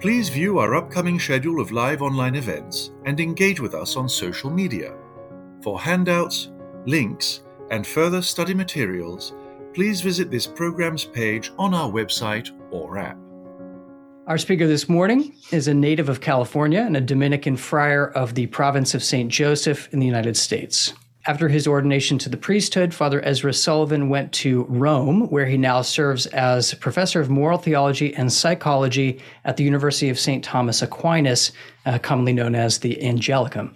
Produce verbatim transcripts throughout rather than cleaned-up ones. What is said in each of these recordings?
Please view our upcoming schedule of live online events and engage with us on social media. For handouts, links, and further study materials, please visit this program's page on our website or app. Our speaker this morning is a native of California and a Dominican friar of the province of Saint Joseph in the United States. After his ordination to the priesthood, Father Ezra Sullivan went to Rome, where he now serves as professor of moral theology and psychology at the University of Saint Thomas Aquinas, uh, commonly known as the Angelicum.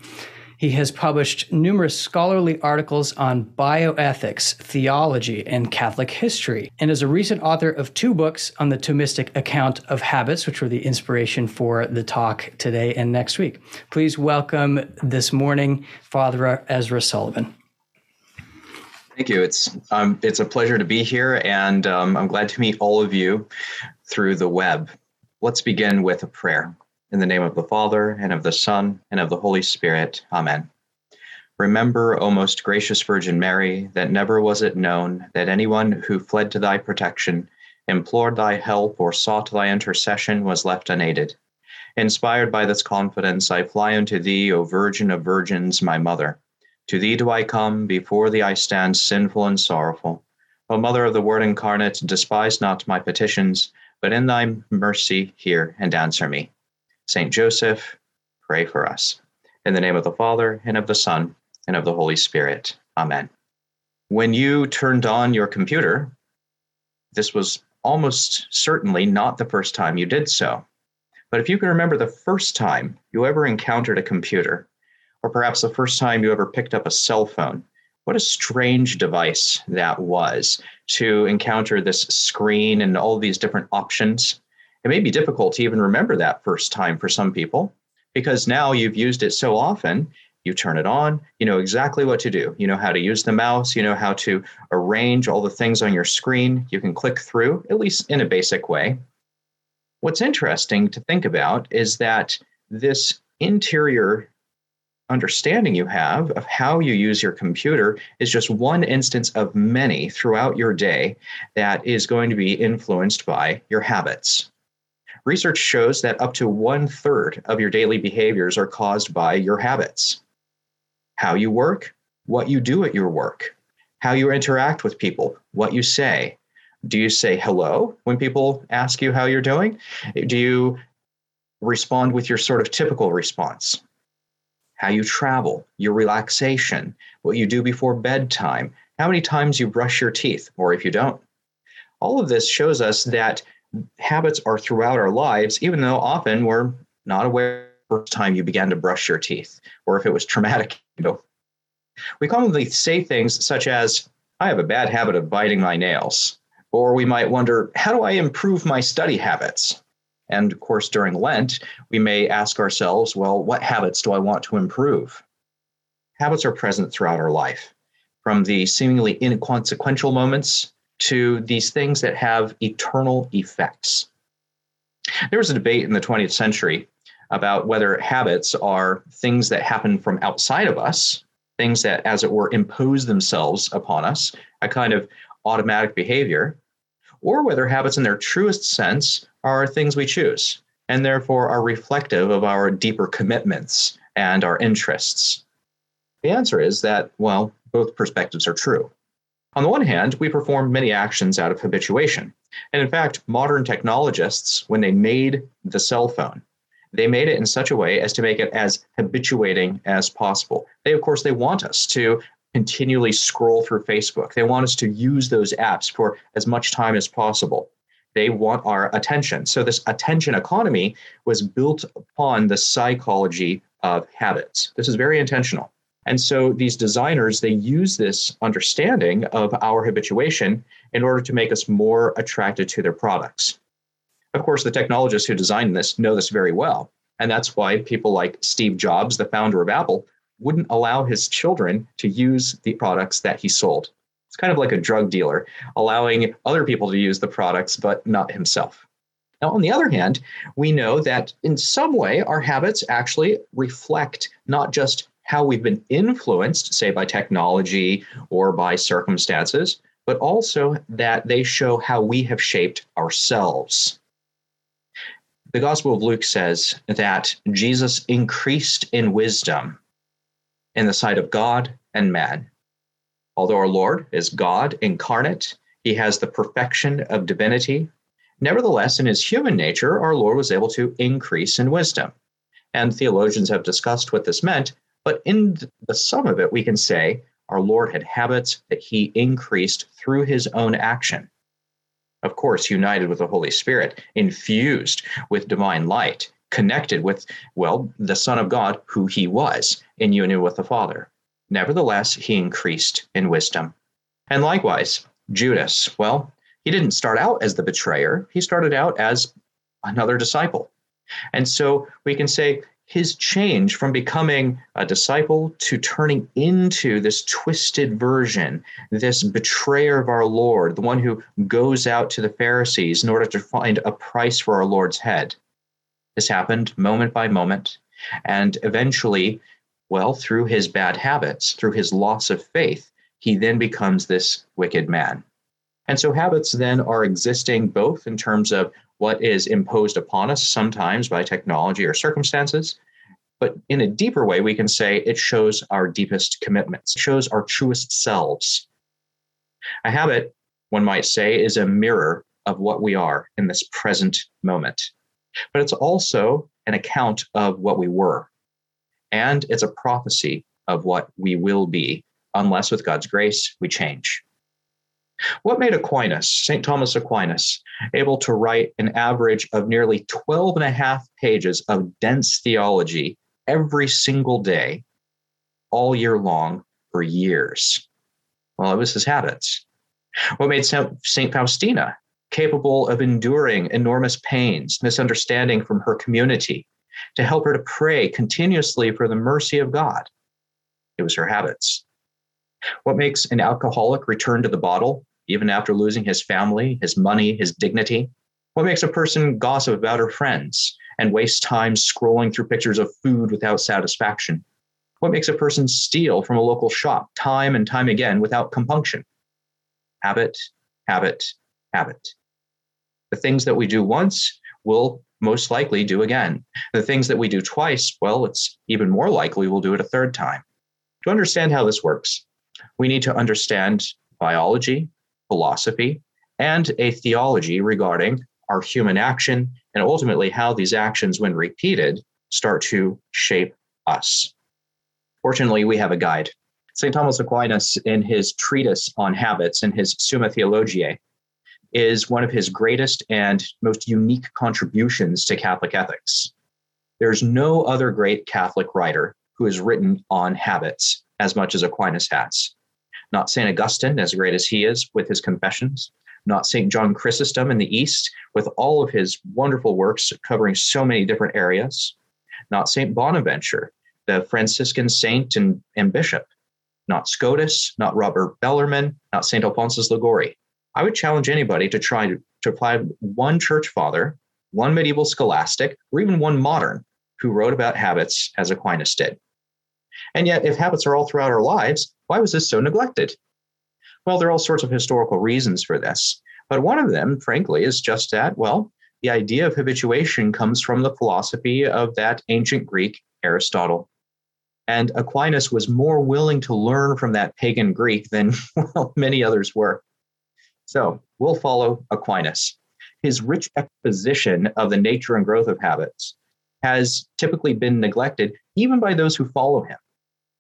He has published numerous scholarly articles on bioethics, theology, and Catholic history, and is a recent author of two books on the Thomistic account of habits, which were the inspiration for the talk today and next week. Please welcome this morning, Father Ezra Sullivan. Thank you. It's um, it's a pleasure to be here, and um, I'm glad to meet all of you through the web. Let's begin with a prayer. In the name of the Father, and of the Son, and of the Holy Spirit. Amen. Remember, O most gracious Virgin Mary, that never was it known that anyone who fled to thy protection, implored thy help, or sought thy intercession was left unaided. Inspired by this confidence, I fly unto thee, O Virgin of Virgins, my Mother. To thee do I come, before thee I stand sinful and sorrowful. O Mother of the Word incarnate, despise not my petitions, but in thy mercy hear and answer me. Saint Joseph, pray for us. In the name of the Father, and of the Son, and of the Holy Spirit. Amen. When you turned on your computer, this was almost certainly not the first time you did so. But if you can remember the first time you ever encountered a computer, or perhaps the first time you ever picked up a cell phone, what a strange device that was to encounter this screen and all these different options. It may be difficult to even remember that first time for some people, because now you've used it so often, you turn it on, you know exactly what to do. You know how to use the mouse, you know how to arrange all the things on your screen. You can click through, at least in a basic way. What's interesting to think about is that this interior understanding you have of how you use your computer is just one instance of many throughout your day that is going to be influenced by your habits. Research shows that up to one-third of your daily behaviors are caused by your habits. How you work, what you do at your work, how you interact with people, what you say. Do you say hello when people ask you how you're doing? Do you respond with your sort of typical response? How you travel, your relaxation, what you do before bedtime, how many times you brush your teeth, or if you don't. All of this shows us that habits are throughout our lives, even though often we're not aware the first time you began to brush your teeth, or if it was traumatic. You know. We commonly say things such as, I have a bad habit of biting my nails, or we might wonder, how do I improve my study habits? And of course, during Lent, we may ask ourselves, well, what habits do I want to improve? Habits are present throughout our life, from the seemingly inconsequential moments to these things that have eternal effects. There was a debate in the twentieth century about whether habits are things that happen from outside of us, things that, as it were, impose themselves upon us, a kind of automatic behavior, or whether habits in their truest sense are things we choose, and therefore are reflective of our deeper commitments and our interests. The answer is that, well, both perspectives are true. On the one hand, we perform many actions out of habituation. And in fact, modern technologists, when they made the cell phone, they made it in such a way as to make it as habituating as possible. They, of course, they want us to continually scroll through Facebook. They want us to use those apps for as much time as possible. They want our attention. So this attention economy was built upon the psychology of habits. This is very intentional. And so these designers, they use this understanding of our habituation in order to make us more attracted to their products. Of course, the technologists who designed this know this very well. And that's why people like Steve Jobs, the founder of Apple, wouldn't allow his children to use the products that he sold. It's kind of like a drug dealer, allowing other people to use the products, but not himself. Now, on the other hand, we know that in some way, our habits actually reflect not just how we've been influenced, say, by technology or by circumstances, but also that they show how we have shaped ourselves. The Gospel of Luke says that Jesus increased in wisdom in the sight of God and man. Although our Lord is God incarnate, he has the perfection of divinity. Nevertheless, in his human nature, our Lord was able to increase in wisdom. And theologians have discussed what this meant, but in the sum of it, we can say our Lord had habits that he increased through his own action. Of course, united with the Holy Spirit, infused with divine light, connected with, well, the Son of God, who he was, in union with the Father. Nevertheless, he increased in wisdom. And likewise, Judas, well, he didn't start out as the betrayer. He started out as another disciple. And so we can say his change from becoming a disciple to turning into this twisted version, this betrayer of our Lord, the one who goes out to the Pharisees in order to find a price for our Lord's head. This happened moment by moment. And eventually, well, through his bad habits, through his loss of faith, he then becomes this wicked man. And so habits then are existing both in terms of what is imposed upon us sometimes by technology or circumstances, but in a deeper way, we can say it shows our deepest commitments, it shows our truest selves. A habit, one might say, is a mirror of what we are in this present moment, but it's also an account of what we were, and it's a prophecy of what we will be, unless with God's grace, we change. What made Aquinas, Saint Thomas Aquinas, able to write an average of nearly twelve and a half pages of dense theology every single day, all year long, for years? Well, it was his habits. What made Saint Faustina capable of enduring enormous pains, misunderstanding from her community, to help her to pray continuously for the mercy of God? It was her habits. What makes an alcoholic return to the bottle, even after losing his family, his money, his dignity? What makes a person gossip about her friends and waste time scrolling through pictures of food without satisfaction? What makes a person steal from a local shop time and time again without compunction? Habit, habit, habit. The things that we do once will most likely do again. The things that we do twice, well, it's even more likely we'll do it a third time. To understand how this works, we need to understand biology, philosophy, and a theology regarding our human action, and ultimately how these actions, when repeated, start to shape us. Fortunately, we have a guide. Saint Thomas Aquinas, in his treatise on habits, in his Summa Theologiae, is one of his greatest and most unique contributions to Catholic ethics. There's no other great Catholic writer who has written on habits as much as Aquinas has. Not Saint Augustine, as great as he is with his Confessions, not Saint John Chrysostom in the East with all of his wonderful works covering so many different areas, not Saint Bonaventure, the Franciscan saint and, and bishop, not Scotus, not Robert Bellarmine, not Saint Alphonsus Liguori. I would challenge anybody to try to, to find one church father, one medieval scholastic, or even one modern who wrote about habits as Aquinas did. And yet, if habits are all throughout our lives, why was this so neglected? Well, there are all sorts of historical reasons for this. But one of them, frankly, is just that, well, the idea of habituation comes from the philosophy of that ancient Greek Aristotle. And Aquinas was more willing to learn from that pagan Greek than, well, many others were. So we'll follow Aquinas. His rich exposition of the nature and growth of habits has typically been neglected, even by those who follow him.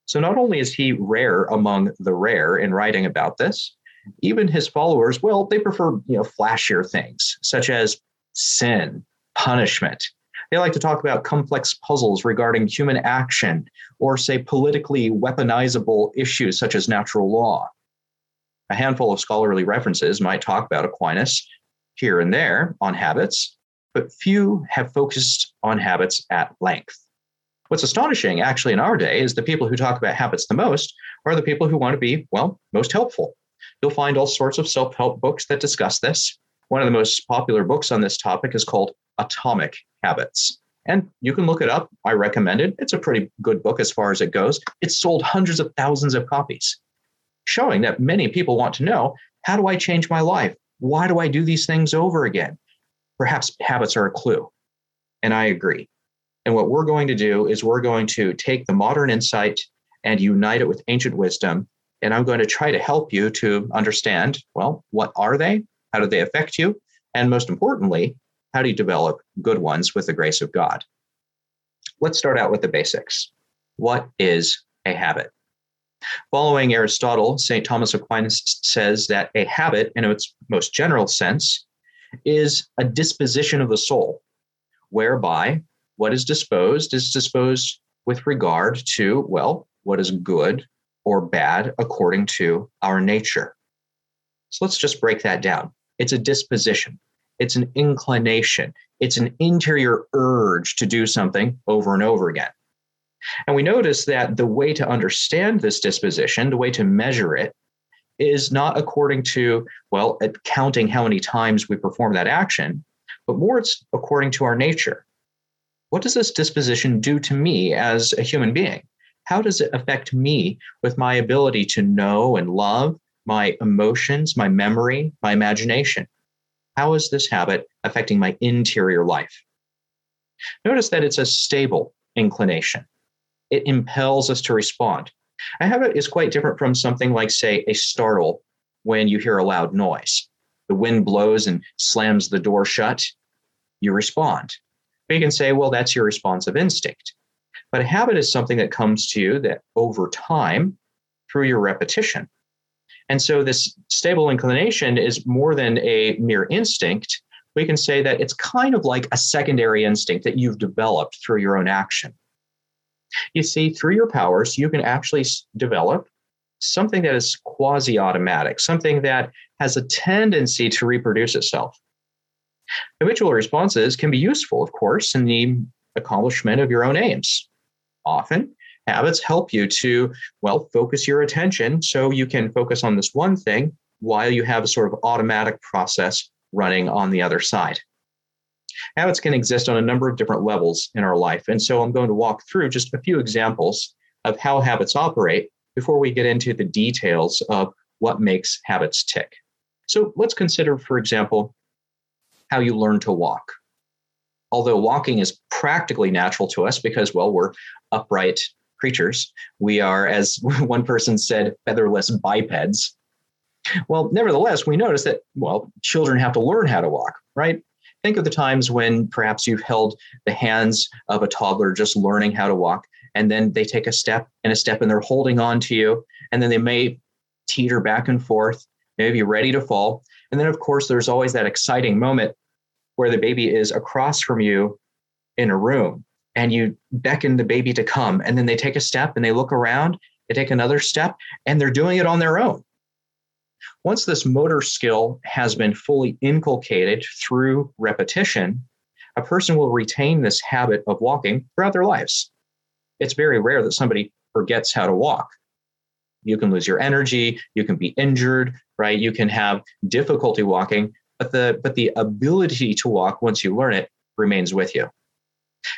So not only is he rare among the rare in writing about this, even his followers, well, they prefer, you know, flashier things such as sin, punishment. They like to talk about complex puzzles regarding human action or, say, politically weaponizable issues such as natural law. A handful of scholarly references might talk about Aquinas here and there on habits, but few have focused on habits at length. What's astonishing, actually, in our day is the people who talk about habits the most are the people who want to be, well, most helpful. You'll find all sorts of self-help books that discuss this. One of the most popular books on this topic is called Atomic Habits. And you can look it up. I recommend it. It's a pretty good book as far as it goes. It's sold hundreds of thousands of copies, showing that many people want to know, how do I change my life? Why do I do these things over again? Perhaps habits are a clue. And I agree. And what we're going to do is we're going to take the modern insight and unite it with ancient wisdom. And I'm going to try to help you to understand, well, what are they? How do they affect you? And most importantly, how do you develop good ones with the grace of God? Let's start out with the basics. What is a habit? Following Aristotle, Saint Thomas Aquinas says that a habit, in its most general sense, is a disposition of the soul, whereby what is disposed is disposed with regard to, well, what is good or bad according to our nature. So let's just break that down. It's a disposition. It's an inclination. It's an interior urge to do something over and over again. And we notice that the way to understand this disposition, the way to measure it, is not according to, well, counting how many times we perform that action, but more it's according to our nature. What does this disposition do to me as a human being? How does it affect me with my ability to know and love, my emotions, my memory, my imagination? How is this habit affecting my interior life? Notice that it's a stable inclination. It impels us to respond. A habit is quite different from something like, say, a startle when you hear a loud noise. The wind blows and slams the door shut. You respond. But you can say, well, that's your responsive instinct. But a habit is something that comes to you that over time through your repetition. And so this stable inclination is more than a mere instinct. We can say that it's kind of like a secondary instinct that you've developed through your own action. You see, through your powers, you can actually develop something that is quasi-automatic, something that has a tendency to reproduce itself. Habitual responses can be useful, of course, in the accomplishment of your own aims. Often, habits help you to, well, focus your attention so you can focus on this one thing while you have a sort of automatic process running on the other side. Habits can exist on a number of different levels in our life. And so I'm going to walk through just a few examples of how habits operate before we get into the details of what makes habits tick. So let's consider, for example, how you learn to walk. Although walking is practically natural to us because, well, we're upright creatures. We are, as one person said, featherless bipeds. Well, nevertheless, we notice that, well, children have to learn how to walk, right? Think of the times when perhaps you've held the hands of a toddler just learning how to walk, and then they take a step and a step and they're holding on to you, and then they may teeter back and forth, maybe ready to fall. And then, of course, there's always that exciting moment where the baby is across from you in a room and you beckon the baby to come, and then they take a step and they look around, they take another step, and they're doing it on their own. Once this motor skill has been fully inculcated through repetition, a person will retain this habit of walking throughout their lives. It's very rare that somebody forgets how to walk. You can lose your energy, you can be injured, right? You can have difficulty walking, but the, but the ability to walk once you learn it remains with you.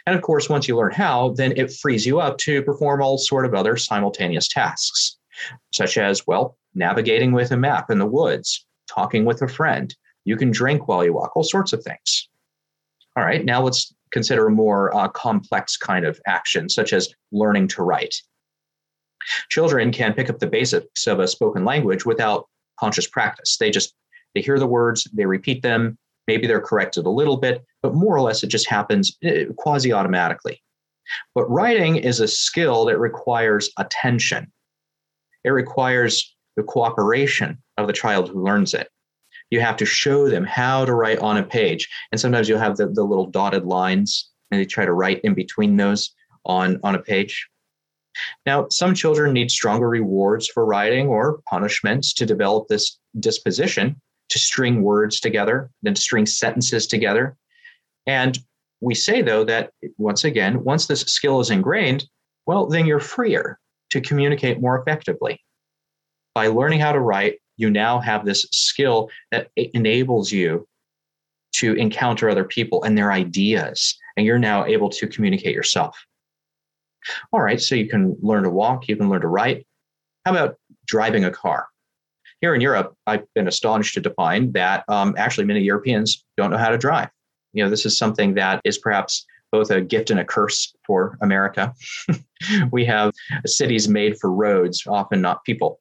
And of course, once you learn how, then it frees you up to perform all sort of other simultaneous tasks, such as, well, navigating with a map in the woods, talking with a friend. You can drink while you walk, all sorts of things. All right, now let's consider a more uh, complex kind of action, such as learning to write. Children can pick up the basics of a spoken language without conscious practice. They just, they hear the words, they repeat them. Maybe they're corrected a little bit, but more or less it just happens quasi-automatically. But writing is a skill that requires attention. It requires the cooperation of the child who learns it. You have to show them how to write on a page. And sometimes you'll have the, the little dotted lines and they try to write in between those on, on a page. Now, some children need stronger rewards for writing or punishments to develop this disposition to string words together, then to string sentences together. And we say, though, that once again, once this skill is ingrained, well, then you're freer to communicate more effectively. By learning how to write, you now have this skill that enables you to encounter other people and their ideas, and you're now able to communicate yourself. All right, so you can learn to walk, you can learn to write. How about driving a car? Here in Europe, I've been astonished to find that um, actually many Europeans don't know how to drive. You know, this is something that is perhaps both a gift and a curse for America. We have cities made for roads, often not people.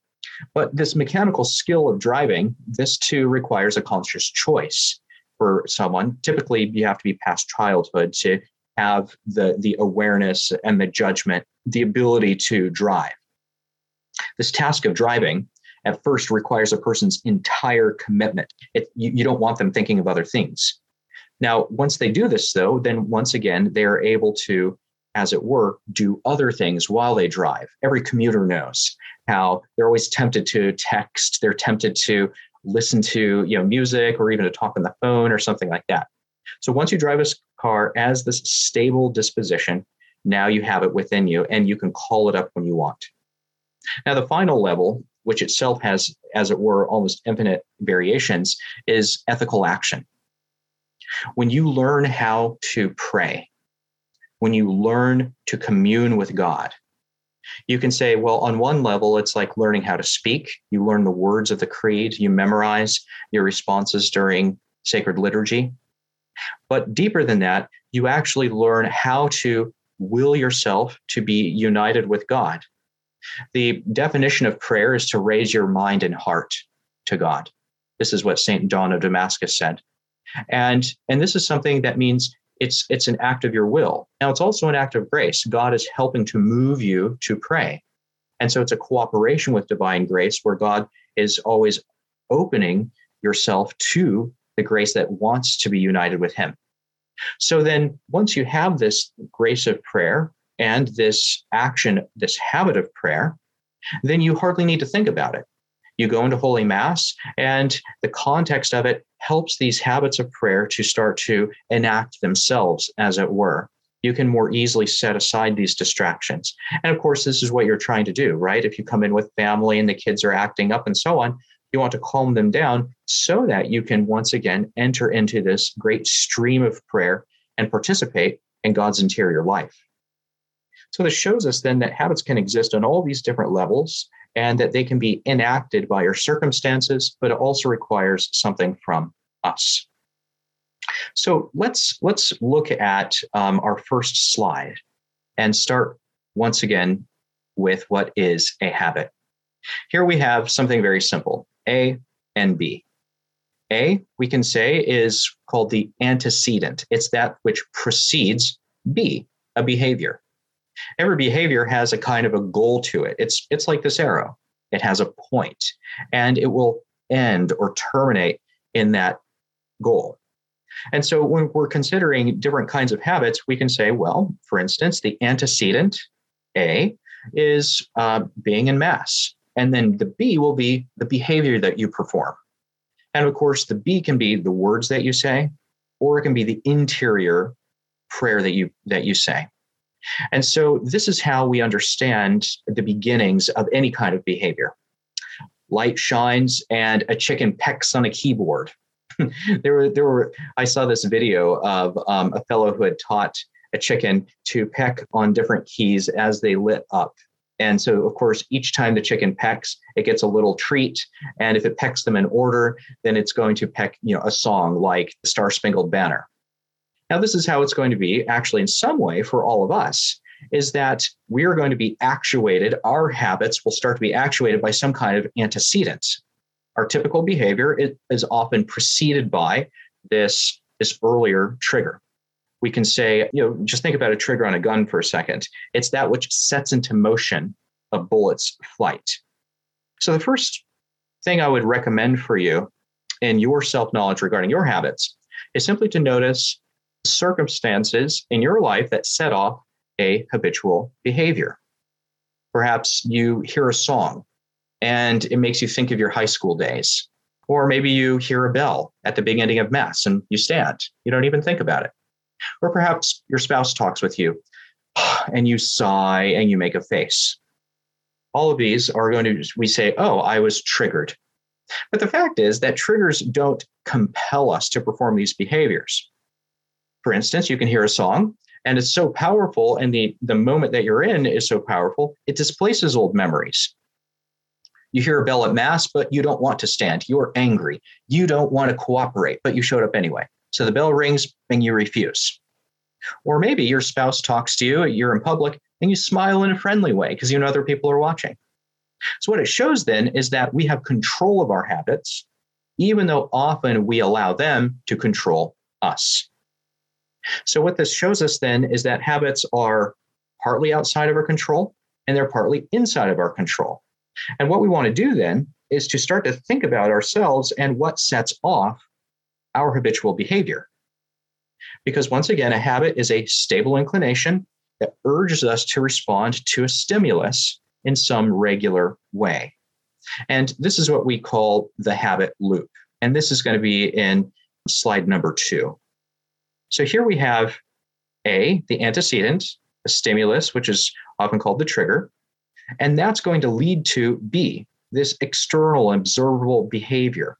But this mechanical skill of driving, this too requires a conscious choice for someone. Typically, you have to be past childhood to have the, the awareness and the judgment, the ability to drive. This task of driving at first requires a person's entire commitment. It, you, you don't want them thinking of other things. Now, once they do this, though, then once again, they are able to, as it were, do other things while they drive. Every commuter knows how they're always tempted to text, they're tempted to listen to, you know, music or even to talk on the phone or something like that. So once you drive a car as this stable disposition, now you have it within you and you can call it up when you want. Now, the final level, which itself has, as it were, almost infinite variations, is ethical action. When you learn how to pray, when you learn to commune with God, you can say, well, on one level, it's like learning how to speak. You learn the words of the creed. You memorize your responses during sacred liturgy. But deeper than that, you actually learn how to will yourself to be united with God. The definition of prayer is to raise your mind and heart to God. This is what Saint John of Damascus said. And, and this is something that means it's, it's an act of your will. Now, it's also an act of grace. God is helping to move you to pray. And so it's a cooperation with divine grace where God is always opening yourself to the grace that wants to be united with him. So then once you have this grace of prayer and this action, this habit of prayer, then you hardly need to think about it. You go into Holy Mass, and the context of it helps these habits of prayer to start to enact themselves, as it were. You can more easily set aside these distractions. And of course, this is what you're trying to do, right? If you come in with family and the kids are acting up and so on, you want to calm them down so that you can once again enter into this great stream of prayer and participate in God's interior life. So this shows us then that habits can exist on all these different levels and that they can be enacted by your circumstances, but it also requires something from us. So let's let's look at um, our first slide and start once again with what is a habit. Here we have something very simple, A and B. A, we can say, is called the antecedent. It's that which precedes B, a behavior. Every behavior has a kind of a goal to it. It's it's like this arrow. It has a point, and it will end or terminate in that goal. And so when we're considering different kinds of habits, we can say, well, for instance, the antecedent, A, is uh, being in Mass. And then the B will be the behavior that you perform. And of course, the B can be the words that you say, or it can be the interior prayer that you that you say. And so this is how we understand the beginnings of any kind of behavior. Light shines and a chicken pecks on a keyboard. there were, there were. I saw this video of um, a fellow who had taught a chicken to peck on different keys as they lit up. And so, of course, each time the chicken pecks, it gets a little treat. And if it pecks them in order, then it's going to peck, you know, a song like the Star Spangled Banner. Now, this is how it's going to be actually in some way for all of us, is that we are going to be actuated. Our habits will start to be actuated by some kind of antecedent. Our typical behavior is often preceded by this, this earlier trigger. We can say, you know, just think about a trigger on a gun for a second. It's that which sets into motion a bullet's flight. So the first thing I would recommend for you in your self-knowledge regarding your habits is simply to notice circumstances in your life that set off a habitual behavior. Perhaps you hear a song and it makes you think of your high school days, or maybe you hear a bell at the beginning of Mass and you stand. You don't even think about it. Or perhaps your spouse talks with you and you sigh and you make a face. All of these are going to, we say, oh, I was triggered. But the fact is that triggers don't compel us to perform these behaviors. For instance, you can hear a song and it's so powerful, and the, the moment that you're in is so powerful, it displaces old memories. You hear a bell at mass, but you don't want to stand. You're angry. You don't want to cooperate, but you showed up anyway. So the bell rings and you refuse. Or maybe your spouse talks to you, you're in public, and you smile in a friendly way because you know other people are watching. So what it shows then is that we have control of our habits, even though often we allow them to control us. So what this shows us then is that habits are partly outside of our control, and they're partly inside of our control. And what we want to do then is to start to think about ourselves and what sets off our habitual behavior. Because once again, a habit is a stable inclination that urges us to respond to a stimulus in some regular way. And this is what we call the habit loop. And this is going to be in slide number two. So here we have A, the antecedent, a stimulus, which is often called the trigger. And that's going to lead to B, this external observable behavior.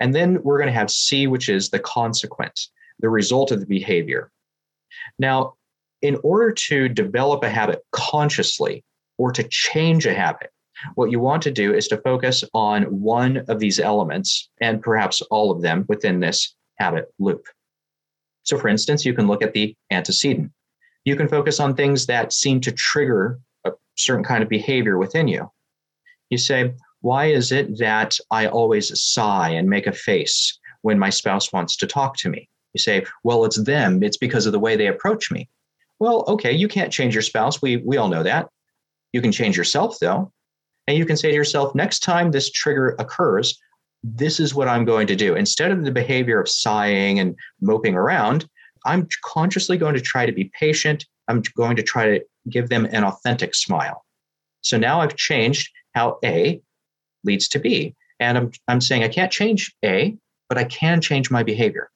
And then we're going to have C, which is the consequence, the result of the behavior. Now, in order to develop a habit consciously or to change a habit, what you want to do is to focus on one of these elements and perhaps all of them within this habit loop. So, for instance, you can look at the antecedent. You can focus on things that seem to trigger a certain kind of behavior within you. You say, why is it that I always sigh and make a face when my spouse wants to talk to me? You say, well, it's them. It's because of the way they approach me. Well, okay, you can't change your spouse. We, we all know that. You can change yourself, though. And you can say to yourself, next time this trigger occurs, this is what I'm going to do. Instead of the behavior of sighing and moping around, I'm consciously going to try to be patient. I'm going to try to give them an authentic smile. So now I've changed how A leads to B. And I'm, I'm saying I can't change A, but I can change my behavior.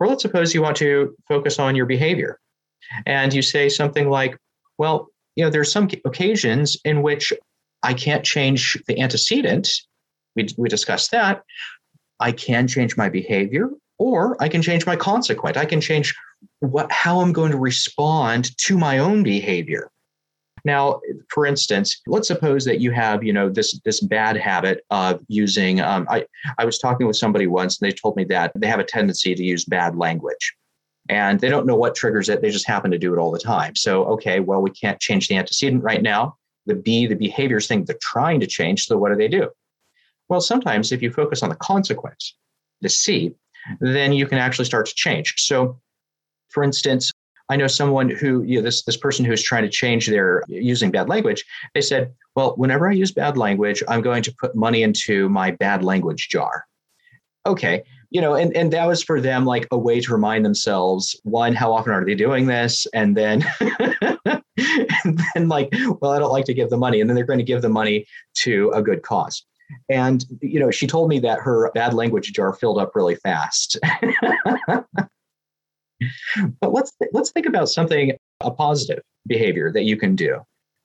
Or let's suppose you want to focus on your behavior. And you say something like, well, you know, there's some occasions in which I can't change the antecedent. We, we discussed that. I can change my behavior, or I can change my consequent. I can change what how I'm going to respond to my own behavior. Now, for instance, let's suppose that you have, you know, this this bad habit of using, um, I, I was talking with somebody once, and they told me that they have a tendency to use bad language. And they don't know what triggers it. They just happen to do it all the time. So, okay, well, we can't change the antecedent right now. The B, the behaviors thing they're trying to change. So what do they do? Well, sometimes if you focus on the consequence, the C, then you can actually start to change. So, for instance, I know someone who, you know, this, this person who is trying to change their using bad language, they said, well, whenever I use bad language, I'm going to put money into my bad language jar. Okay. You know, and, and that was for them like a way to remind themselves, one, how often are they doing this? And then, and then like, well, I don't like to give the money. And then they're going to give the money to a good cause. And, you know, she told me that her bad language jar filled up really fast. But let's th- let's think about something, a positive behavior that you can do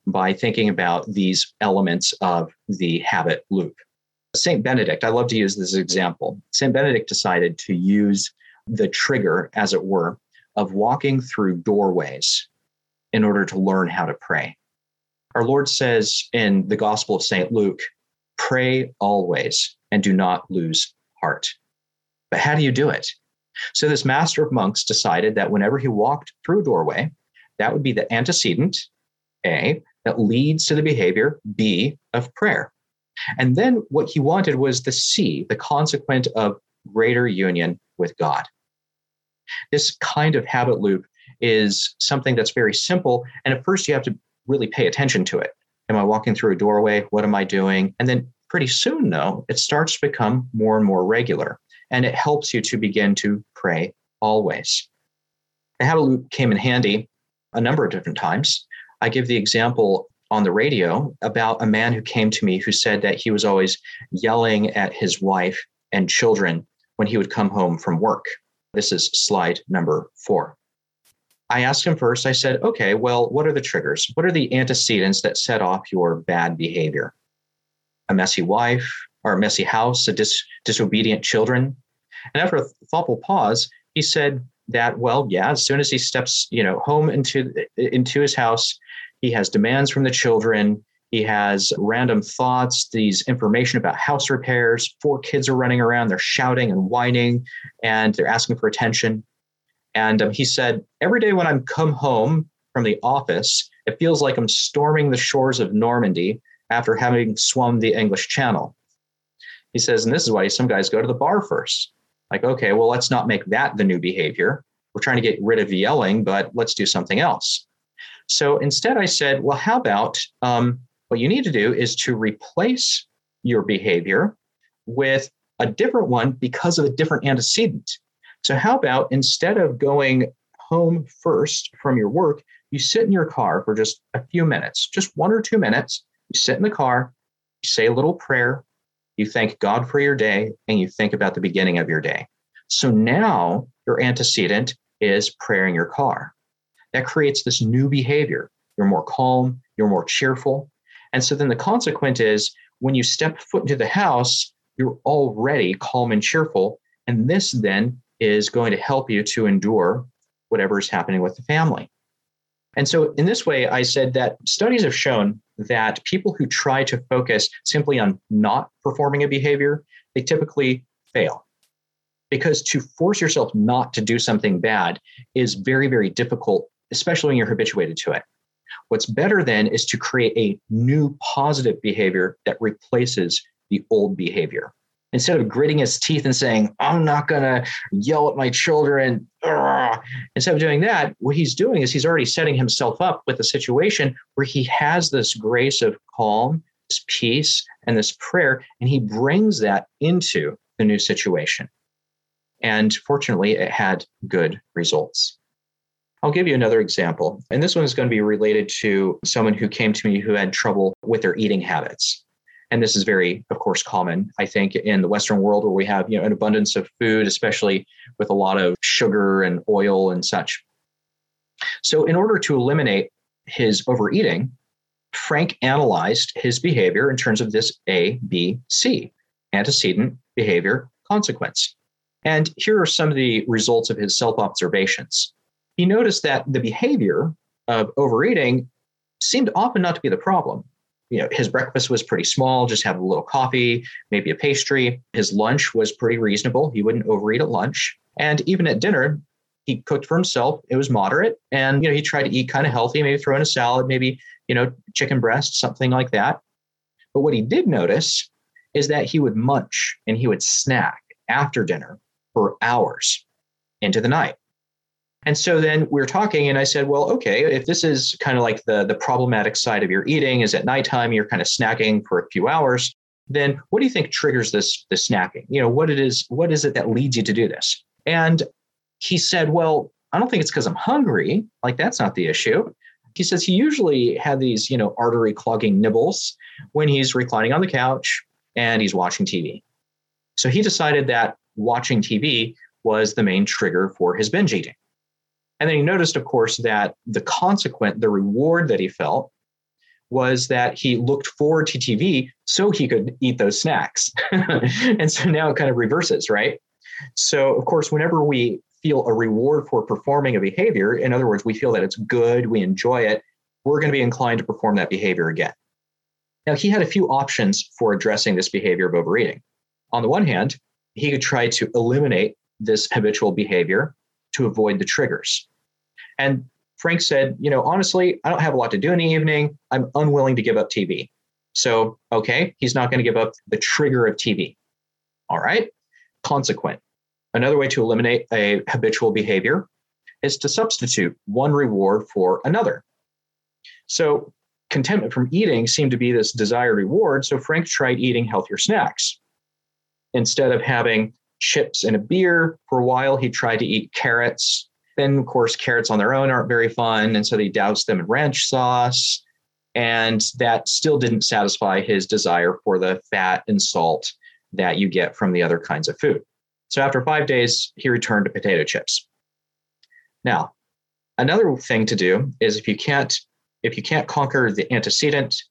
by thinking about these elements of the habit loop. Saint Benedict, I love to use this example. Saint Benedict decided to use the trigger, as it were, of walking through doorways in order to learn how to pray. Our Lord says in the Gospel of Saint Luke, pray always and do not lose heart. But how do you do it? So this master of monks decided that whenever he walked through a doorway, that would be the antecedent, A, that leads to the behavior, B, of prayer. And then what he wanted was the C, the consequent of greater union with God. This kind of habit loop is something that's very simple. And at first, you have to really pay attention to it. Am I walking through a doorway? What am I doing? And then pretty soon, though, it starts to become more and more regular. And it helps you to begin to pray always. The habit loop came in handy a number of different times. I give the example on the radio about a man who came to me who said that he was always yelling at his wife and children when he would come home from work. This is slide number four. I asked him first, I said, okay, well, what are the triggers? What are the antecedents that set off your bad behavior? A messy wife or a messy house, a dis- disobedient children. And after a thoughtful pause, he said that, well, yeah, as soon as he steps, you know, home into, into his house, he has demands from the children. He has random thoughts, these information about house repairs. Four kids are running around. They're shouting and whining, and they're asking for attention. And um, he said, every day when I'm come home from the office, it feels like I'm storming the shores of Normandy after having swum the English Channel. He says, and this is why some guys go to the bar first. Like, okay, well, let's not make that the new behavior. We're trying to get rid of yelling, but let's do something else. So instead I said, well, how about um, what you need to do is to replace your behavior with a different one because of a different antecedent. So how about instead of going home first from your work, you sit in your car for just a few minutes, just one or two minutes. You sit in the car, you say a little prayer, you thank God for your day, and you think about the beginning of your day. So now your antecedent is prayer in your car. That creates this new behavior. You're more calm, you're more cheerful. And so then the consequent is when you step foot into the house, you're already calm and cheerful. And this then is going to help you to endure whatever is happening with the family. And so in this way, I said that studies have shown that people who try to focus simply on not performing a behavior, they typically fail. Because to force yourself not to do something bad is very, very difficult, especially when you're habituated to it. What's better then is to create a new positive behavior that replaces the old behavior. Instead of gritting his teeth and saying, I'm not going to yell at my children, Argh! Instead of doing that, what he's doing is he's already setting himself up with a situation where he has this grace of calm, this peace, and this prayer, and he brings that into the new situation. And fortunately, it had good results. I'll give you another example. And this one is going to be related to someone who came to me who had trouble with their eating habits. And this is very, of course, common, I think, in the Western world where we have, you know, an abundance of food, especially with a lot of sugar and oil and such. So in order to eliminate his overeating, Frank analyzed his behavior in terms of this A, B, C, antecedent, behavior, consequence. And here are some of the results of his self-observations. He noticed that the behavior of overeating seemed often not to be the problem. You know, his breakfast was pretty small, just have a little coffee, maybe a pastry. His lunch was pretty reasonable. He wouldn't overeat at lunch. And even at dinner, he cooked for himself. It was moderate. And, you know, he tried to eat kind of healthy, maybe throw in a salad, maybe, you know, chicken breast, something like that. But what he did notice is that he would munch and he would snack after dinner for hours into the night. And so then we were talking and I said, well, okay, if this is kind of like the, the problematic side of your eating is at nighttime, you're kind of snacking for a few hours, then what do you think triggers this, this snacking? You know, what it is, what is it that leads you to do this? And he said, well, I don't think it's because I'm hungry. Like, that's not the issue. He says he usually had these, you know, artery clogging nibbles when he's reclining on the couch and he's watching T V. So he decided that watching T V was the main trigger for his binge eating. And then he noticed, of course, that the consequent, the reward that he felt was that he looked forward to T V so he could eat those snacks. And so now it kind of reverses, right? So, of course, whenever we feel a reward for performing a behavior, in other words, we feel that it's good, we enjoy it, we're going to be inclined to perform that behavior again. Now, he had a few options for addressing this behavior of overeating. On the one hand, he could try to eliminate this habitual behavior to avoid the triggers. And Frank said, you know, honestly, I don't have a lot to do in the evening. I'm unwilling to give up T V. So, okay, he's not going to give up the trigger of T V. All right. Consequent. Another way to eliminate a habitual behavior is to substitute one reward for another. So contentment from eating seemed to be this desired reward. So Frank tried eating healthier snacks. Instead of having chips and a beer for a while, he tried to eat carrots. Then, of course, carrots on their own aren't very fun. And so they doused them in ranch sauce. And that still didn't satisfy his desire for the fat and salt that you get from the other kinds of food. So after five days, he returned to potato chips. Now, another thing to do is if you can't if you can't conquer the antecedent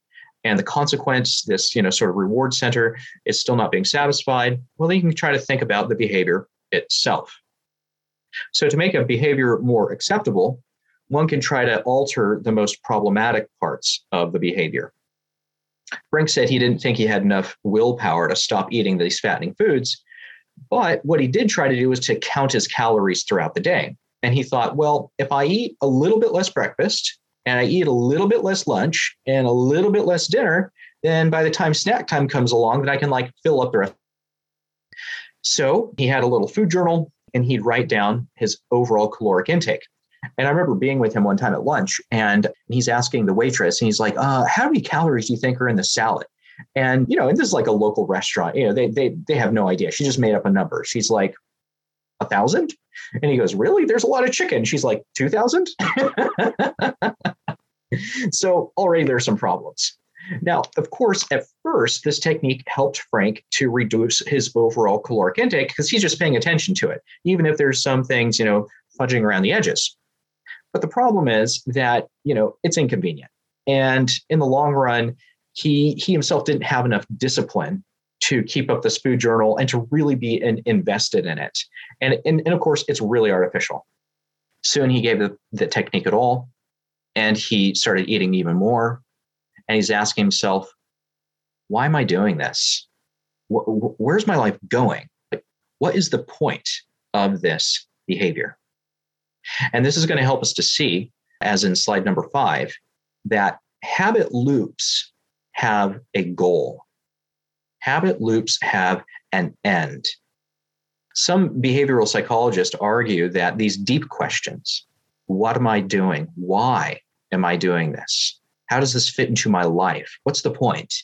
and the consequence, this, you know, sort of reward center is still not being satisfied, well, then you can try to think about the behavior itself. So to make a behavior more acceptable, one can try to alter the most problematic parts of the behavior. Brink said he didn't think he had enough willpower to stop eating these fattening foods, but what he did try to do was to count his calories throughout the day. And he thought, well, if I eat a little bit less breakfast and I eat a little bit less lunch and a little bit less dinner, then by the time snack time comes along, that I can like fill up the rest. So he had a little food journal and he'd write down his overall caloric intake. And I remember being with him one time at lunch, and he's asking the waitress, and he's like, uh, how many calories do you think are in the salad? And, you know, and this is like a local restaurant. You know, they they they have no idea. She just made up a number. She's like, a thousand? And he goes, really? There's a lot of chicken. She's like, two thousand? So already there's some problems. Now, of course, at first, this technique helped Frank to reduce his overall caloric intake because he's just paying attention to it, even if there's some things, you know, fudging around the edges. But the problem is that, you know, it's inconvenient. And in the long run, he he himself didn't have enough discipline to keep up this food journal and to really be in, invested in it. And, and, and of course, it's really artificial. Soon he gave the, the technique at all, and he started eating even more. And he's asking himself, why am I doing this? Where's my life going? What is the point of this behavior? And this is going to help us to see, as in slide number five, that habit loops have a goal. Habit loops have an end. Some behavioral psychologists argue that these deep questions, what am I doing? Why am I doing this? How does this fit into my life? What's the point?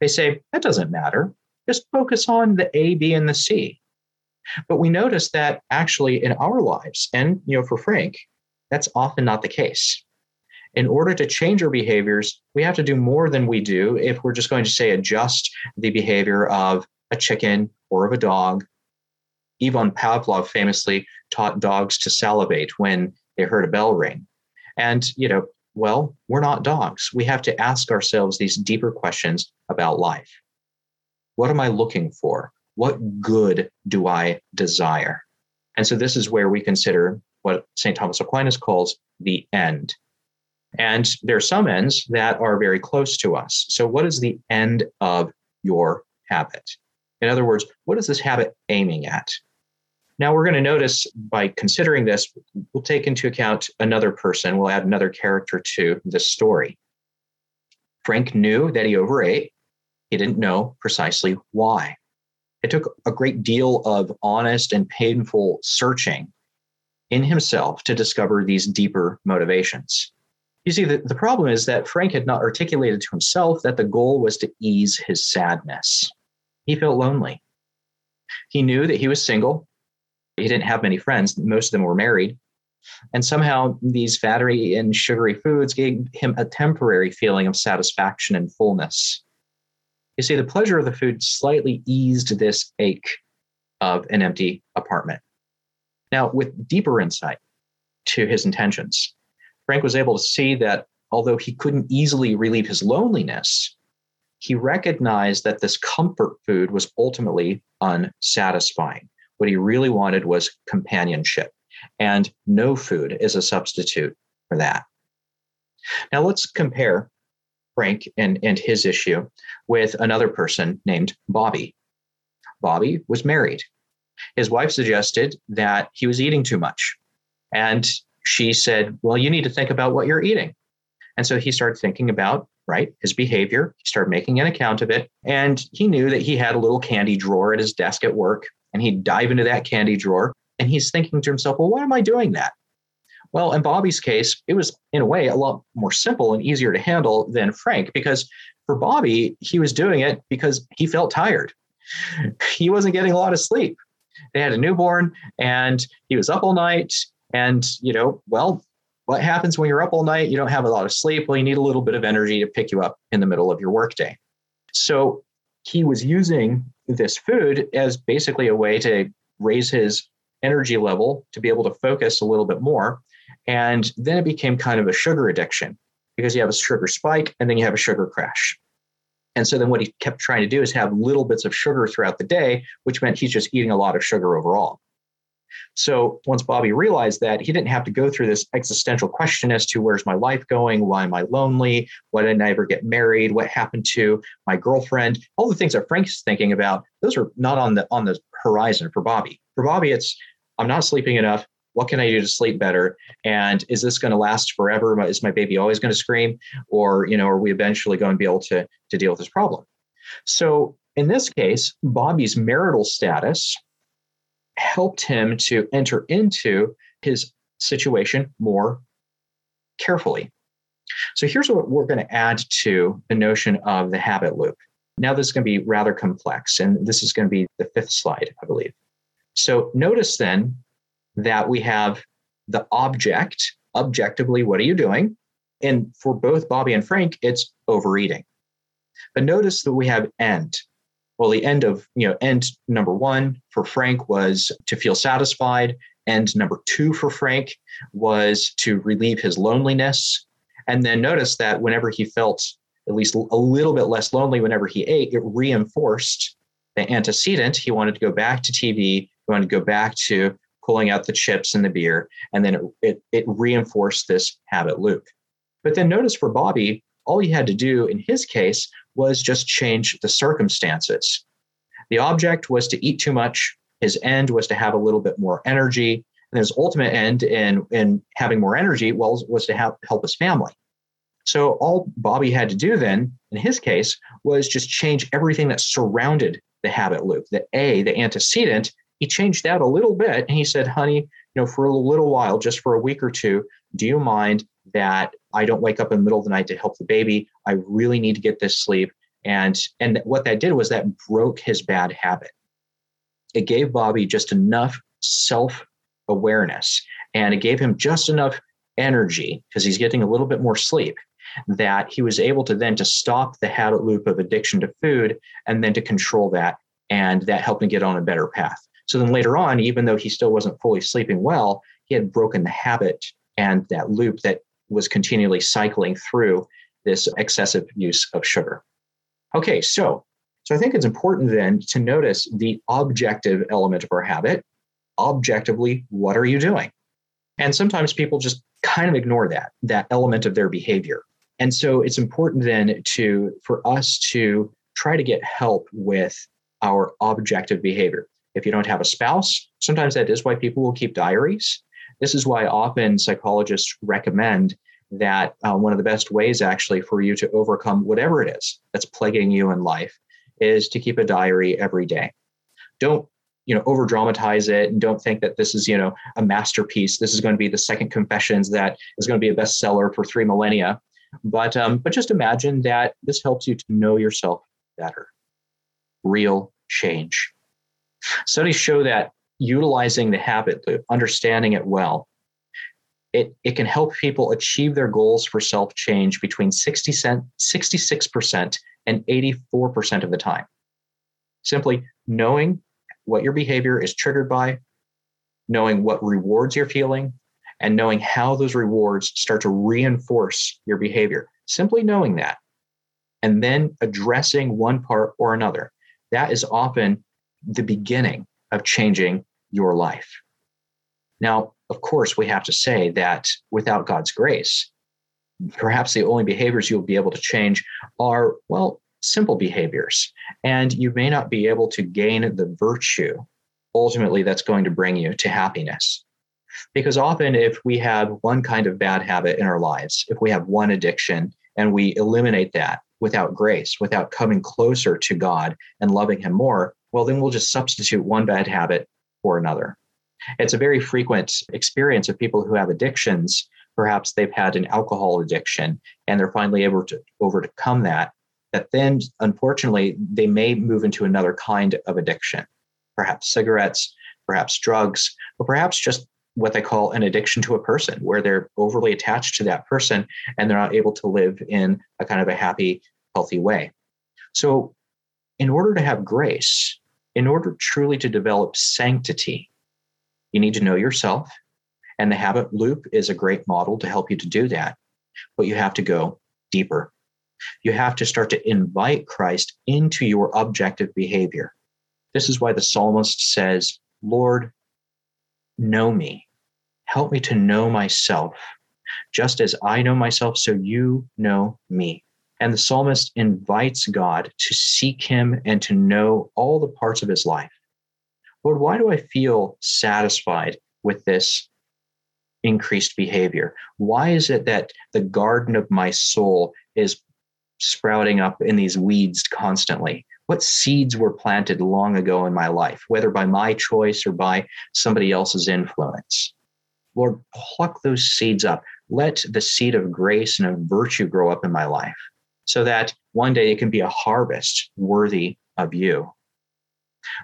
They say, that doesn't matter. Just focus on the A, B, and the C. But we notice that actually in our lives, and you know, for Frank, that's often not the case. In order to change our behaviors, we have to do more than we do if we're just going to, say, adjust the behavior of a chicken or of a dog. Ivan Pavlov famously taught dogs to salivate when they heard a bell ring. And, you know, well, we're not dogs. We have to ask ourselves these deeper questions about life. What am I looking for? What good do I desire? And so this is where we consider what Saint Thomas Aquinas calls the end. And there are some ends that are very close to us. So what is the end of your habit? In other words, what is this habit aiming at? Now, we're going to notice by considering this, we'll take into account another person. We'll add another character to this story. Frank knew that he overate. He didn't know precisely why. It took a great deal of honest and painful searching in himself to discover these deeper motivations. You see, the, the problem is that Frank had not articulated to himself that the goal was to ease his sadness. He felt lonely. He knew that he was single. He didn't have many friends. Most of them were married. And somehow these fatty and sugary foods gave him a temporary feeling of satisfaction and fullness. You see, the pleasure of the food slightly eased this ache of an empty apartment. Now, with deeper insight to his intentions, Frank was able to see that although he couldn't easily relieve his loneliness, he recognized that this comfort food was ultimately unsatisfying. What he really wanted was companionship, and no food is a substitute for that. Now, let's compare Frank and, and his issue with another person named Bobby. Bobby was married. His wife suggested that he was eating too much. And she said, well, you need to think about what you're eating. And so he started thinking about, right, his behavior. He started making an account of it. And he knew that he had a little candy drawer at his desk at work. And he'd dive into that candy drawer. And he's thinking to himself, well, why am I doing that? Well, in Bobby's case, it was, in a way, a lot more simple and easier to handle than Frank, because for Bobby, he was doing it because he felt tired. He wasn't getting a lot of sleep. They had a newborn, and he was up all night. And, you know, well, what happens when you're up all night? You don't have a lot of sleep. Well, you need a little bit of energy to pick you up in the middle of your workday. So he was using this food as basically a way to raise his energy level to be able to focus a little bit more. And then it became kind of a sugar addiction, because you have a sugar spike and then you have a sugar crash. And so then what he kept trying to do is have little bits of sugar throughout the day, which meant he's just eating a lot of sugar overall. So once Bobby realized that, he didn't have to go through this existential question as to where's my life going? Why am I lonely? Why didn't I ever get married? What happened to my girlfriend? All the things that Frank's thinking about, those are not on the on the horizon for Bobby. For Bobby, it's, I'm not sleeping enough. What can I do to sleep better? And is this going to last forever? Is my baby always going to scream? Or, you know, are we eventually going to be able to, to deal with this problem? So in this case, Bobby's marital status helped him to enter into his situation more carefully. So here's what we're going to add to the notion of the habit loop. Now this is going to be rather complex, and this is going to be the fifth slide, I believe. So notice then that we have the object, objectively, what are you doing? And for both Bobby and Frank, it's overeating. But notice that we have end. Well, the end of, you know, end number one for Frank was to feel satisfied. End number two for Frank was to relieve his loneliness. And then notice that whenever he felt at least a little bit less lonely whenever he ate, it reinforced the antecedent. He wanted to go back to T V. He wanted to go back to pulling out the chips and the beer, and then it, it it reinforced this habit loop. But then notice for Bobby, all he had to do in his case was just change the circumstances. The object was to eat too much. His end was to have a little bit more energy. And his ultimate end in, in having more energy was, was to have, help his family. So all Bobby had to do then, in his case, was just change everything that surrounded the habit loop, the A, the antecedent. He changed that a little bit, and he said, honey, you know, for a little while, just for a week or two, do you mind that I don't wake up in the middle of the night to help the baby? I really need to get this sleep. And, and what that did was that broke his bad habit. It gave Bobby just enough self-awareness, and it gave him just enough energy, because he's getting a little bit more sleep, that he was able to then to stop the habit loop of addiction to food and then to control that. And that helped him get on a better path. So then later on, even though he still wasn't fully sleeping well, he had broken the habit and that loop that was continually cycling through this excessive use of sugar. Okay, so, so I think it's important then to notice the objective element of our habit. Objectively, what are you doing? And sometimes people just kind of ignore that, that element of their behavior. And so it's important then to, for us to try to get help with our objective behavior. If you don't have a spouse, sometimes that is why people will keep diaries. This is why often psychologists recommend that uh, one of the best ways actually for you to overcome whatever it is that's plaguing you in life is to keep a diary every day. Don't, you know, over-dramatize it, and don't think that this is, you know, a masterpiece. This is going to be the second Confessions that is going to be a bestseller for three millennia. But, um, but just imagine that this helps you to know yourself better. Real change. Studies show that utilizing the habit loop, understanding it well, it, it can help people achieve their goals for self-change between sixty-six percent and eighty-four percent of the time. Simply knowing what your behavior is triggered by, knowing what rewards you're feeling, and knowing how those rewards start to reinforce your behavior. Simply knowing that, and then addressing one part or another. That is often the beginning of changing your life. Now, of course, we have to say that without God's grace, perhaps the only behaviors you'll be able to change are, well, simple behaviors. And you may not be able to gain the virtue ultimately that's going to bring you to happiness. Because often if we have one kind of bad habit in our lives, if we have one addiction and we eliminate that without grace, without coming closer to God and loving him more, well, then we'll just substitute one bad habit for another. It's a very frequent experience of people who have addictions. Perhaps they've had an alcohol addiction and they're finally able to overcome that, that then, unfortunately, they may move into another kind of addiction, perhaps cigarettes, perhaps drugs, or perhaps just what they call an addiction to a person, where they're overly attached to that person and they're not able to live in a kind of a happy, healthy way. So in order to have grace, in order truly to develop sanctity, you need to know yourself. And the habit loop is a great model to help you to do that. But you have to go deeper. You have to start to invite Christ into your objective behavior. This is why the psalmist says, Lord, know me. Help me to know myself. Just as I know myself, so you know me. And the psalmist invites God to seek him and to know all the parts of his life. Lord, why do I feel satisfied with this increased behavior? Why is it that the garden of my soul is sprouting up in these weeds constantly? What seeds were planted long ago in my life, whether by my choice or by somebody else's influence? Lord, pluck those seeds up. Let the seed of grace and of virtue grow up in my life so that one day it can be a harvest worthy of you.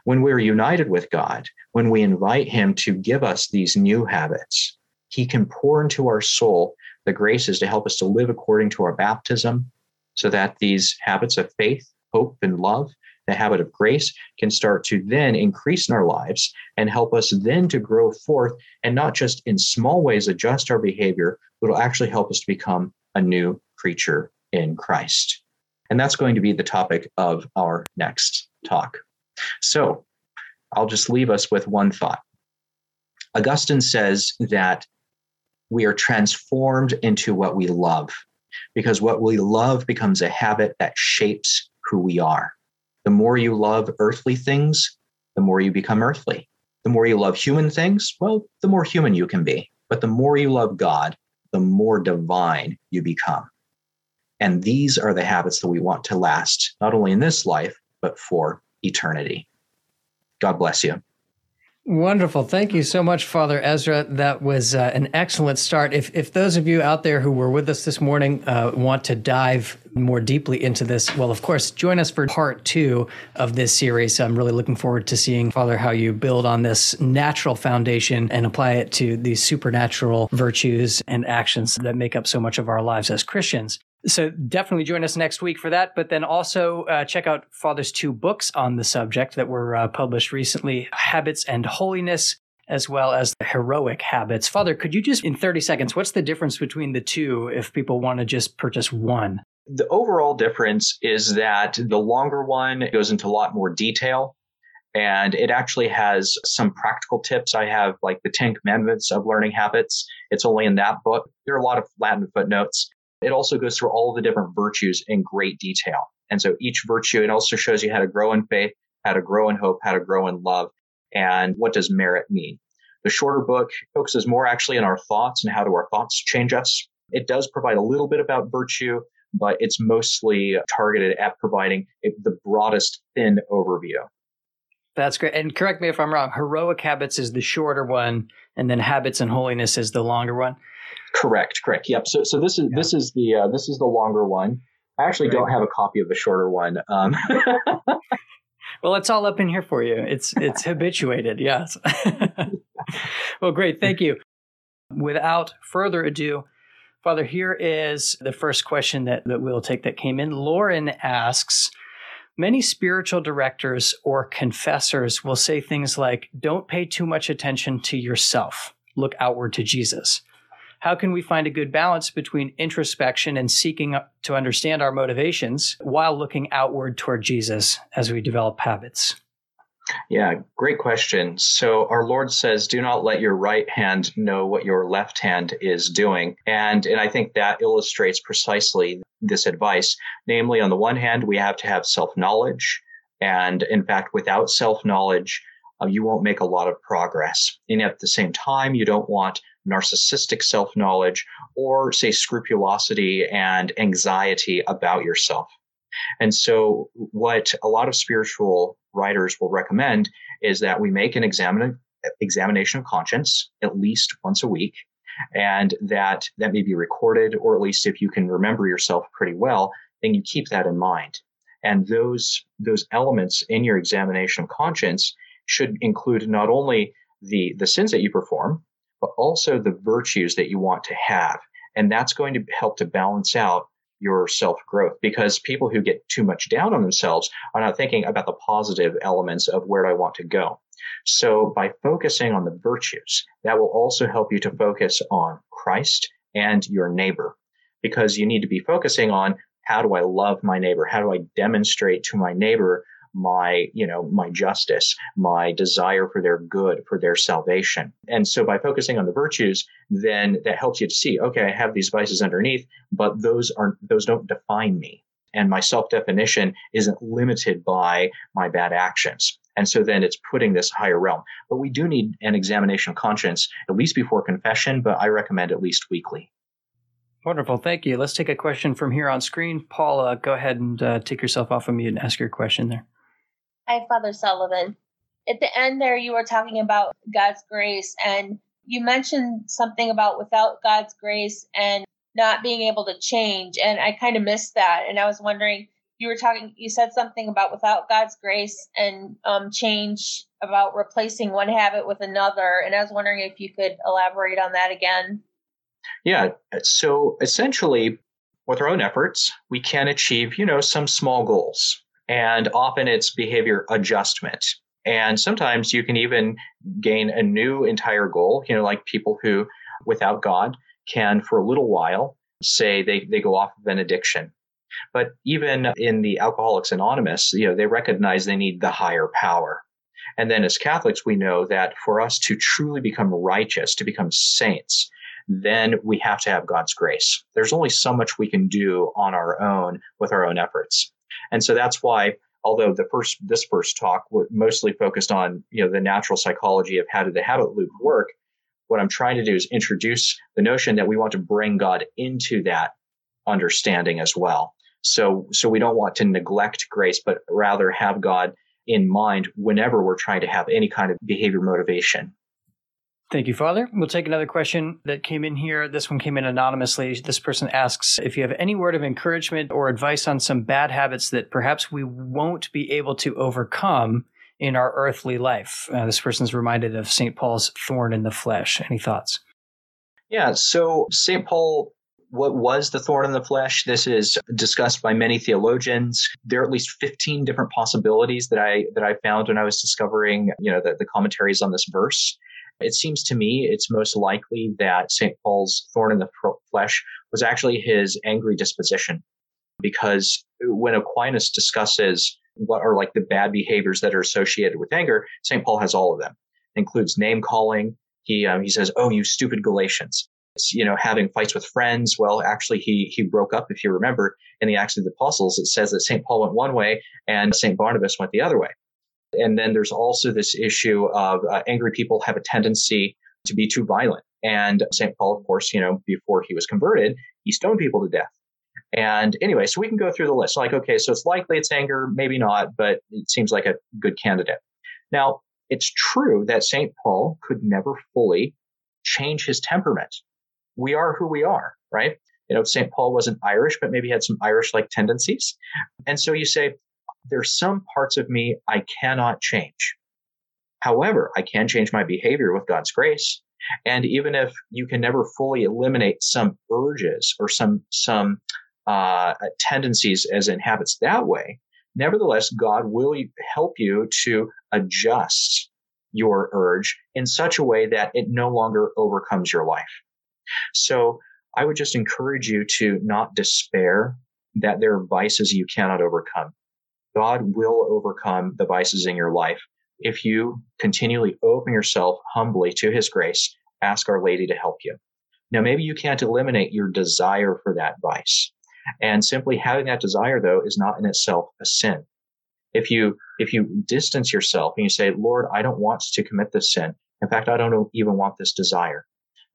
When we're united with God, when we invite him to give us these new habits, he can pour into our soul the graces to help us to live according to our baptism so that these habits of faith, hope, and love, the habit of grace, can start to then increase in our lives and help us then to grow forth and not just in small ways adjust our behavior, but will actually help us to become a new creature in Christ. And that's going to be the topic of our next talk. So I'll just leave us with one thought. Augustine says that we are transformed into what we love, because what we love becomes a habit that shapes who we are. The more you love earthly things, the more you become earthly. The more you love human things, well, the more human you can be. But the more you love God, the more divine you become. And these are the habits that we want to last, not only in this life, but for eternity. God bless you. Wonderful. Thank you so much, Father Ezra. That was uh, an excellent start. If if those of you out there who were with us this morning uh, want to dive more deeply into this, well, of course, join us for part two of this series. I'm really looking forward to seeing, Father, how you build on this natural foundation and apply it to these supernatural virtues and actions that make up so much of our lives as Christians. So definitely join us next week for that. But then also uh, check out Father's two books on the subject that were uh, published recently, Habits and Holiness, as well as the Heroic Habits. Father, could you just, in thirty seconds, what's the difference between the two if people want to just purchase one? The overall difference is that the longer one goes into a lot more detail. And it actually has some practical tips. I have like the Ten Commandments of Learning Habits. It's only in that book. There are a lot of Latin footnotes. It also goes through all the different virtues in great detail. And so each virtue, it also shows you how to grow in faith, how to grow in hope, how to grow in love, and what does merit mean. The shorter book focuses more actually on our thoughts and how do our thoughts change us. It does provide a little bit about virtue, but it's mostly targeted at providing the broadest, thin overview. That's great. And correct me if I'm wrong, Heroic Habits is the shorter one, and then Habits and Holiness is the longer one. Correct. Correct. Yep. So, so this is yeah. this is the uh, this is the longer one. I actually right. don't have a copy of the shorter one. Um. Well, it's all up in here for you. It's it's habituated. Yes. Well, great. Thank you. Without further ado, Father, here is the first question that, that we'll take that came in. Lauren asks, many spiritual directors or confessors will say things like, don't pay too much attention to yourself. Look outward to Jesus. How can we find a good balance between introspection and seeking to understand our motivations while looking outward toward Jesus as we develop habits? Yeah, great question. So our Lord says, do not let your right hand know what your left hand is doing. And, and I think that illustrates precisely this advice. Namely, on the one hand, we have to have self-knowledge. And in fact, without self-knowledge, uh, you won't make a lot of progress. And at the same time, you don't want narcissistic self-knowledge or, say, scrupulosity and anxiety about yourself. And so what a lot of spiritual writers will recommend is that we make an examina- examination of conscience at least once a week, and that that may be recorded, or at least if you can remember yourself pretty well, then you keep that in mind. And those those elements in your examination of conscience should include not only the the sins that you perform, but also the virtues that you want to have. And that's going to help to balance out your self-growth, because people who get too much down on themselves are not thinking about the positive elements of where do I want to go. So by focusing on the virtues, that will also help you to focus on Christ and your neighbor, because you need to be focusing on how do I love my neighbor? How do I demonstrate to my neighbor my, you know, my justice, my desire for their good, for their salvation? And so by focusing on the virtues, then that helps you to see, okay, I have these vices underneath, but those aren't, those don't define me. And my self-definition isn't limited by my bad actions. And so then it's putting this higher realm. But we do need an examination of conscience, at least before confession, but I recommend at least weekly. Wonderful. Thank you. Let's take a question from here on screen. Paula, go ahead and uh, take yourself off of mute and ask your question there. Hi, Father Sullivan. At the end there, you were talking about God's grace, and you mentioned something about without God's grace and not being able to change. And I kind of missed that. And I was wondering, you were talking, you said something about without God's grace and um, change, about replacing one habit with another. And I was wondering if you could elaborate on that again. Yeah. So essentially, with our own efforts, we can achieve, you know, some small goals. And often it's behavior adjustment. And sometimes you can even gain a new entire goal, you know, like people who, without God, can for a little while say they, they go off of an addiction. But even in the Alcoholics Anonymous, you know, they recognize they need the higher power. And then as Catholics, we know that for us to truly become righteous, to become saints, then we have to have God's grace. There's only so much we can do on our own with our own efforts. And so that's why, although the first this first talk mostly focused on, you know, the natural psychology of how did the habit loop work, what I'm trying to do is introduce the notion that we want to bring God into that understanding as well. So, so we don't want to neglect grace, but rather have God in mind whenever we're trying to have any kind of behavior motivation. Thank you, Father. We'll take another question that came in here. This one came in anonymously. This person asks if you have any word of encouragement or advice on some bad habits that perhaps we won't be able to overcome in our earthly life. Uh, this person's reminded of Saint Paul's thorn in the flesh. Any thoughts? Yeah, so Saint Paul, what was the thorn in the flesh? This is discussed by many theologians. There are at least fifteen different possibilities that I that I found when I was discovering, you know, the, the commentaries on this verse. It seems to me it's most likely that Saint Paul's thorn in the flesh was actually his angry disposition, because when Aquinas discusses what are like the bad behaviors that are associated with anger, Saint Paul has all of them. It includes name calling. He um, he says, "Oh, you stupid Galatians!" It's, you know, having fights with friends. Well, actually, he he broke up. If you remember, in the Acts of the Apostles, it says that Saint Paul went one way and Saint Barnabas went the other way. And then there's also this issue of uh, angry people have a tendency to be too violent. And Saint Paul, of course, you know, before he was converted, he stoned people to death. And anyway, so we can go through the list. Like, okay, so it's likely it's anger, maybe not, but it seems like a good candidate. Now, it's true that Saint Paul could never fully change his temperament. We are who we are, right? You know, Saint Paul wasn't Irish, but maybe he had some Irish-like tendencies. And so you say, there's some parts of me I cannot change. However, I can change my behavior with God's grace. And even if you can never fully eliminate some urges or some some uh, tendencies as in habits that way, nevertheless, God will help you to adjust your urge in such a way that it no longer overcomes your life. So I would just encourage you to not despair that there are vices you cannot overcome. God will overcome the vices in your life if you continually open yourself humbly to his grace, ask Our Lady to help you. Now, maybe you can't eliminate your desire for that vice. And simply having that desire, though, is not in itself a sin. If you if you distance yourself and you say, Lord, I don't want to commit this sin. In fact, I don't even want this desire.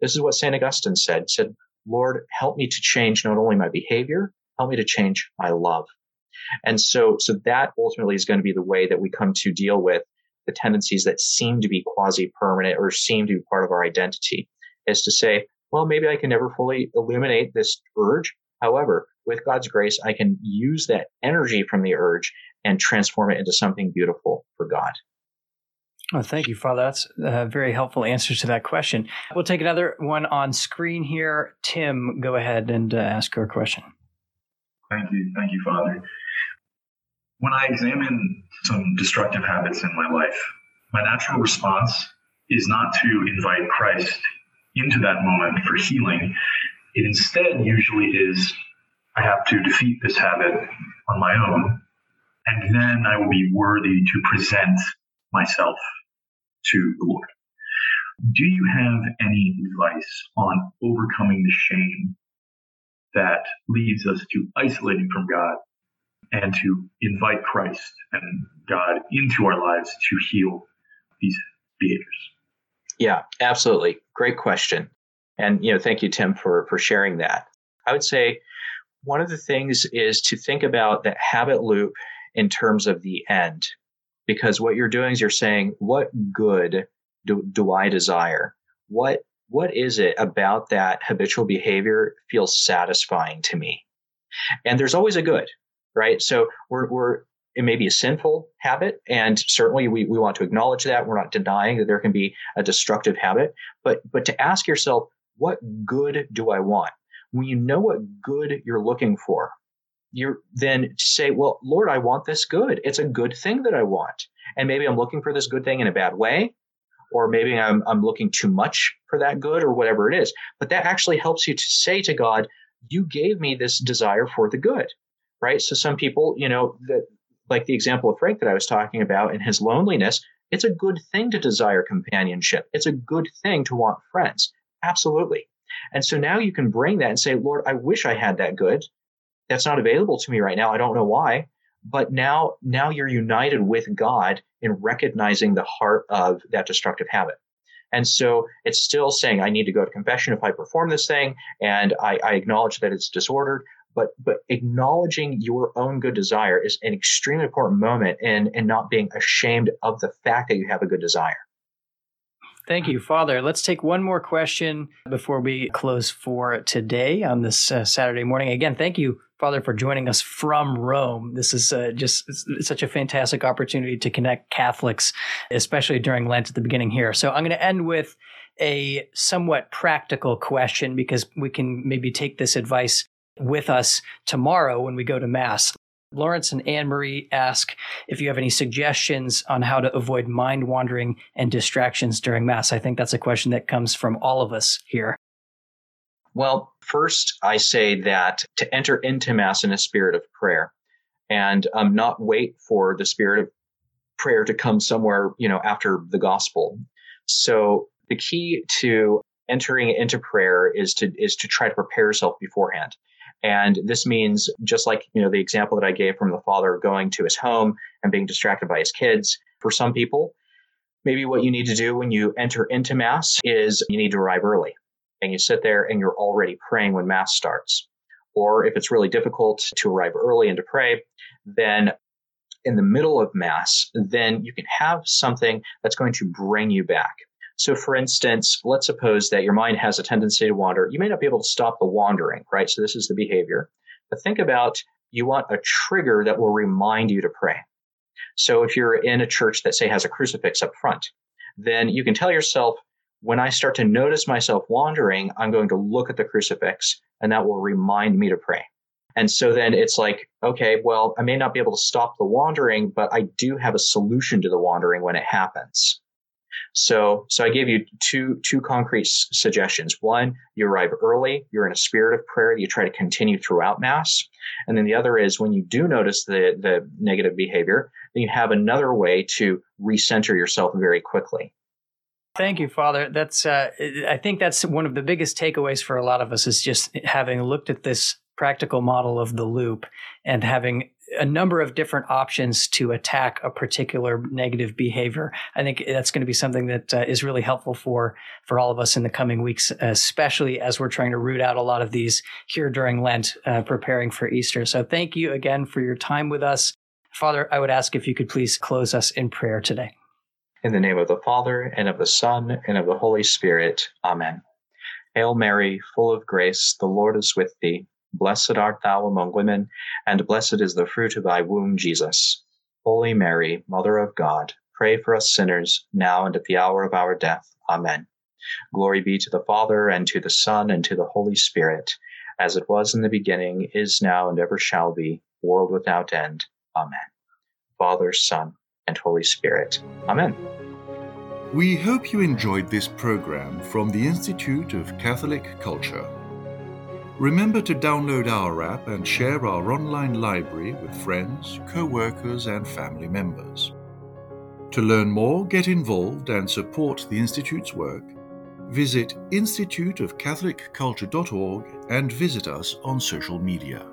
This is what Saint Augustine said, said, Lord, help me to change not only my behavior, help me to change my love. And so so that ultimately is going to be the way that we come to deal with the tendencies that seem to be quasi-permanent or seem to be part of our identity, is to say, well, maybe I can never fully eliminate this urge. However, with God's grace, I can use that energy from the urge and transform it into something beautiful for God. Oh, thank you, Father. That's a very helpful answer to that question. We'll take another one on screen here. Tim, go ahead and uh, ask your question. Thank you. Thank you, Father. When I examine some destructive habits in my life, my natural response is not to invite Christ into that moment for healing. It instead usually is, I have to defeat this habit on my own, and then I will be worthy to present myself to the Lord. Do you have any advice on overcoming the shame that leads us to isolating from God and to invite Christ and God into our lives to heal these behaviors? Yeah, absolutely. Great question. And, you know, thank you, Tim, for, for sharing that. I would say one of the things is to think about that habit loop in terms of the end, because what you're doing is you're saying, what good do, do I desire? What What is it about that habitual behavior feels satisfying to me? And there's always a good, right? So we're, we're it may be a sinful habit, and certainly we, we want to acknowledge that. We're not denying that there can be a destructive habit, but but to ask yourself, what good do I want? When you know what good you're looking for, you then say, well, Lord, I want this good. It's a good thing that I want. And maybe I'm looking for this good thing in a bad way, or maybe I'm I'm looking too much for that good, or whatever it is. But that actually helps you to say to God, you gave me this desire for the good, right? So some people, you know, that like the example of Frank that I was talking about in his loneliness, it's a good thing to desire companionship. It's a good thing to want friends. Absolutely. And so now you can bring that and say, Lord, I wish I had that good. That's not available to me right now. I don't know why. But now, now you're united with God in recognizing the heart of that destructive habit. And so it's still saying, I need to go to confession if I perform this thing. And I, I acknowledge that it's disordered. But but acknowledging your own good desire is an extremely important moment, and and not being ashamed of the fact that you have a good desire. Thank you, Father. Let's take one more question before we close for today on this uh, Saturday morning. Again, thank you, Father, for joining us from Rome. This is uh, just it's such a fantastic opportunity to connect Catholics, especially during Lent at the beginning here. So I'm going to end with a somewhat practical question, because we can maybe take this advice with us tomorrow when we go to Mass. Lawrence and Anne-Marie ask if you have any suggestions on how to avoid mind wandering and distractions during Mass. I think that's a question that comes from all of us here. Well, first, I say that to enter into Mass in a spirit of prayer, and um, not wait for the spirit of prayer to come somewhere, you know, after the gospel. So the key to entering into prayer is to is to try to prepare yourself beforehand. And this means, just like, you know, the example that I gave from the father going to his home and being distracted by his kids, for some people, maybe what you need to do when you enter into Mass is you need to arrive early. And you sit there and you're already praying when Mass starts. Or if it's really difficult to arrive early and to pray, then in the middle of Mass, then you can have something that's going to bring you back. So for instance, let's suppose that your mind has a tendency to wander. You may not be able to stop the wandering, right? So this is the behavior. But think about, you want a trigger that will remind you to pray. So if you're in a church that, say, has a crucifix up front, then you can tell yourself, when I start to notice myself wandering, I'm going to look at the crucifix, and that will remind me to pray. And so then it's like, okay, well, I may not be able to stop the wandering, but I do have a solution to the wandering when it happens. So so I gave you two two concrete s- suggestions. One, you arrive early, you're in a spirit of prayer that you try to continue throughout Mass. And then the other is, when you do notice the, the negative behavior, then you have another way to recenter yourself very quickly. Thank you, Father. That's uh, I think that's one of the biggest takeaways for a lot of us, is just having looked at this practical model of the loop and having a number of different options to attack a particular negative behavior. I think that's going to be something that uh, is really helpful for for all of us in the coming weeks, especially as we're trying to root out a lot of these here during Lent, uh, preparing for Easter. So thank you again for your time with us. Father, I would ask if you could please close us in prayer today. In the name of the Father, and of the Son, and of the Holy Spirit. Amen. Hail Mary, full of grace, the Lord is with thee. Blessed art thou among women, and blessed is the fruit of thy womb, Jesus. Holy Mary, Mother of God, pray for us sinners, now and at the hour of our death. Amen. Glory be to the Father, and to the Son, and to the Holy Spirit, as it was in the beginning, is now, and ever shall be, world without end. Amen. Father, Son, and Holy Spirit. Amen. We hope you enjoyed this program from the Institute of Catholic Culture. Remember to download our app and share our online library with friends, co-workers, and family members. To learn more, get involved, and support the Institute's work, visit institute of catholic culture dot org and visit us on social media.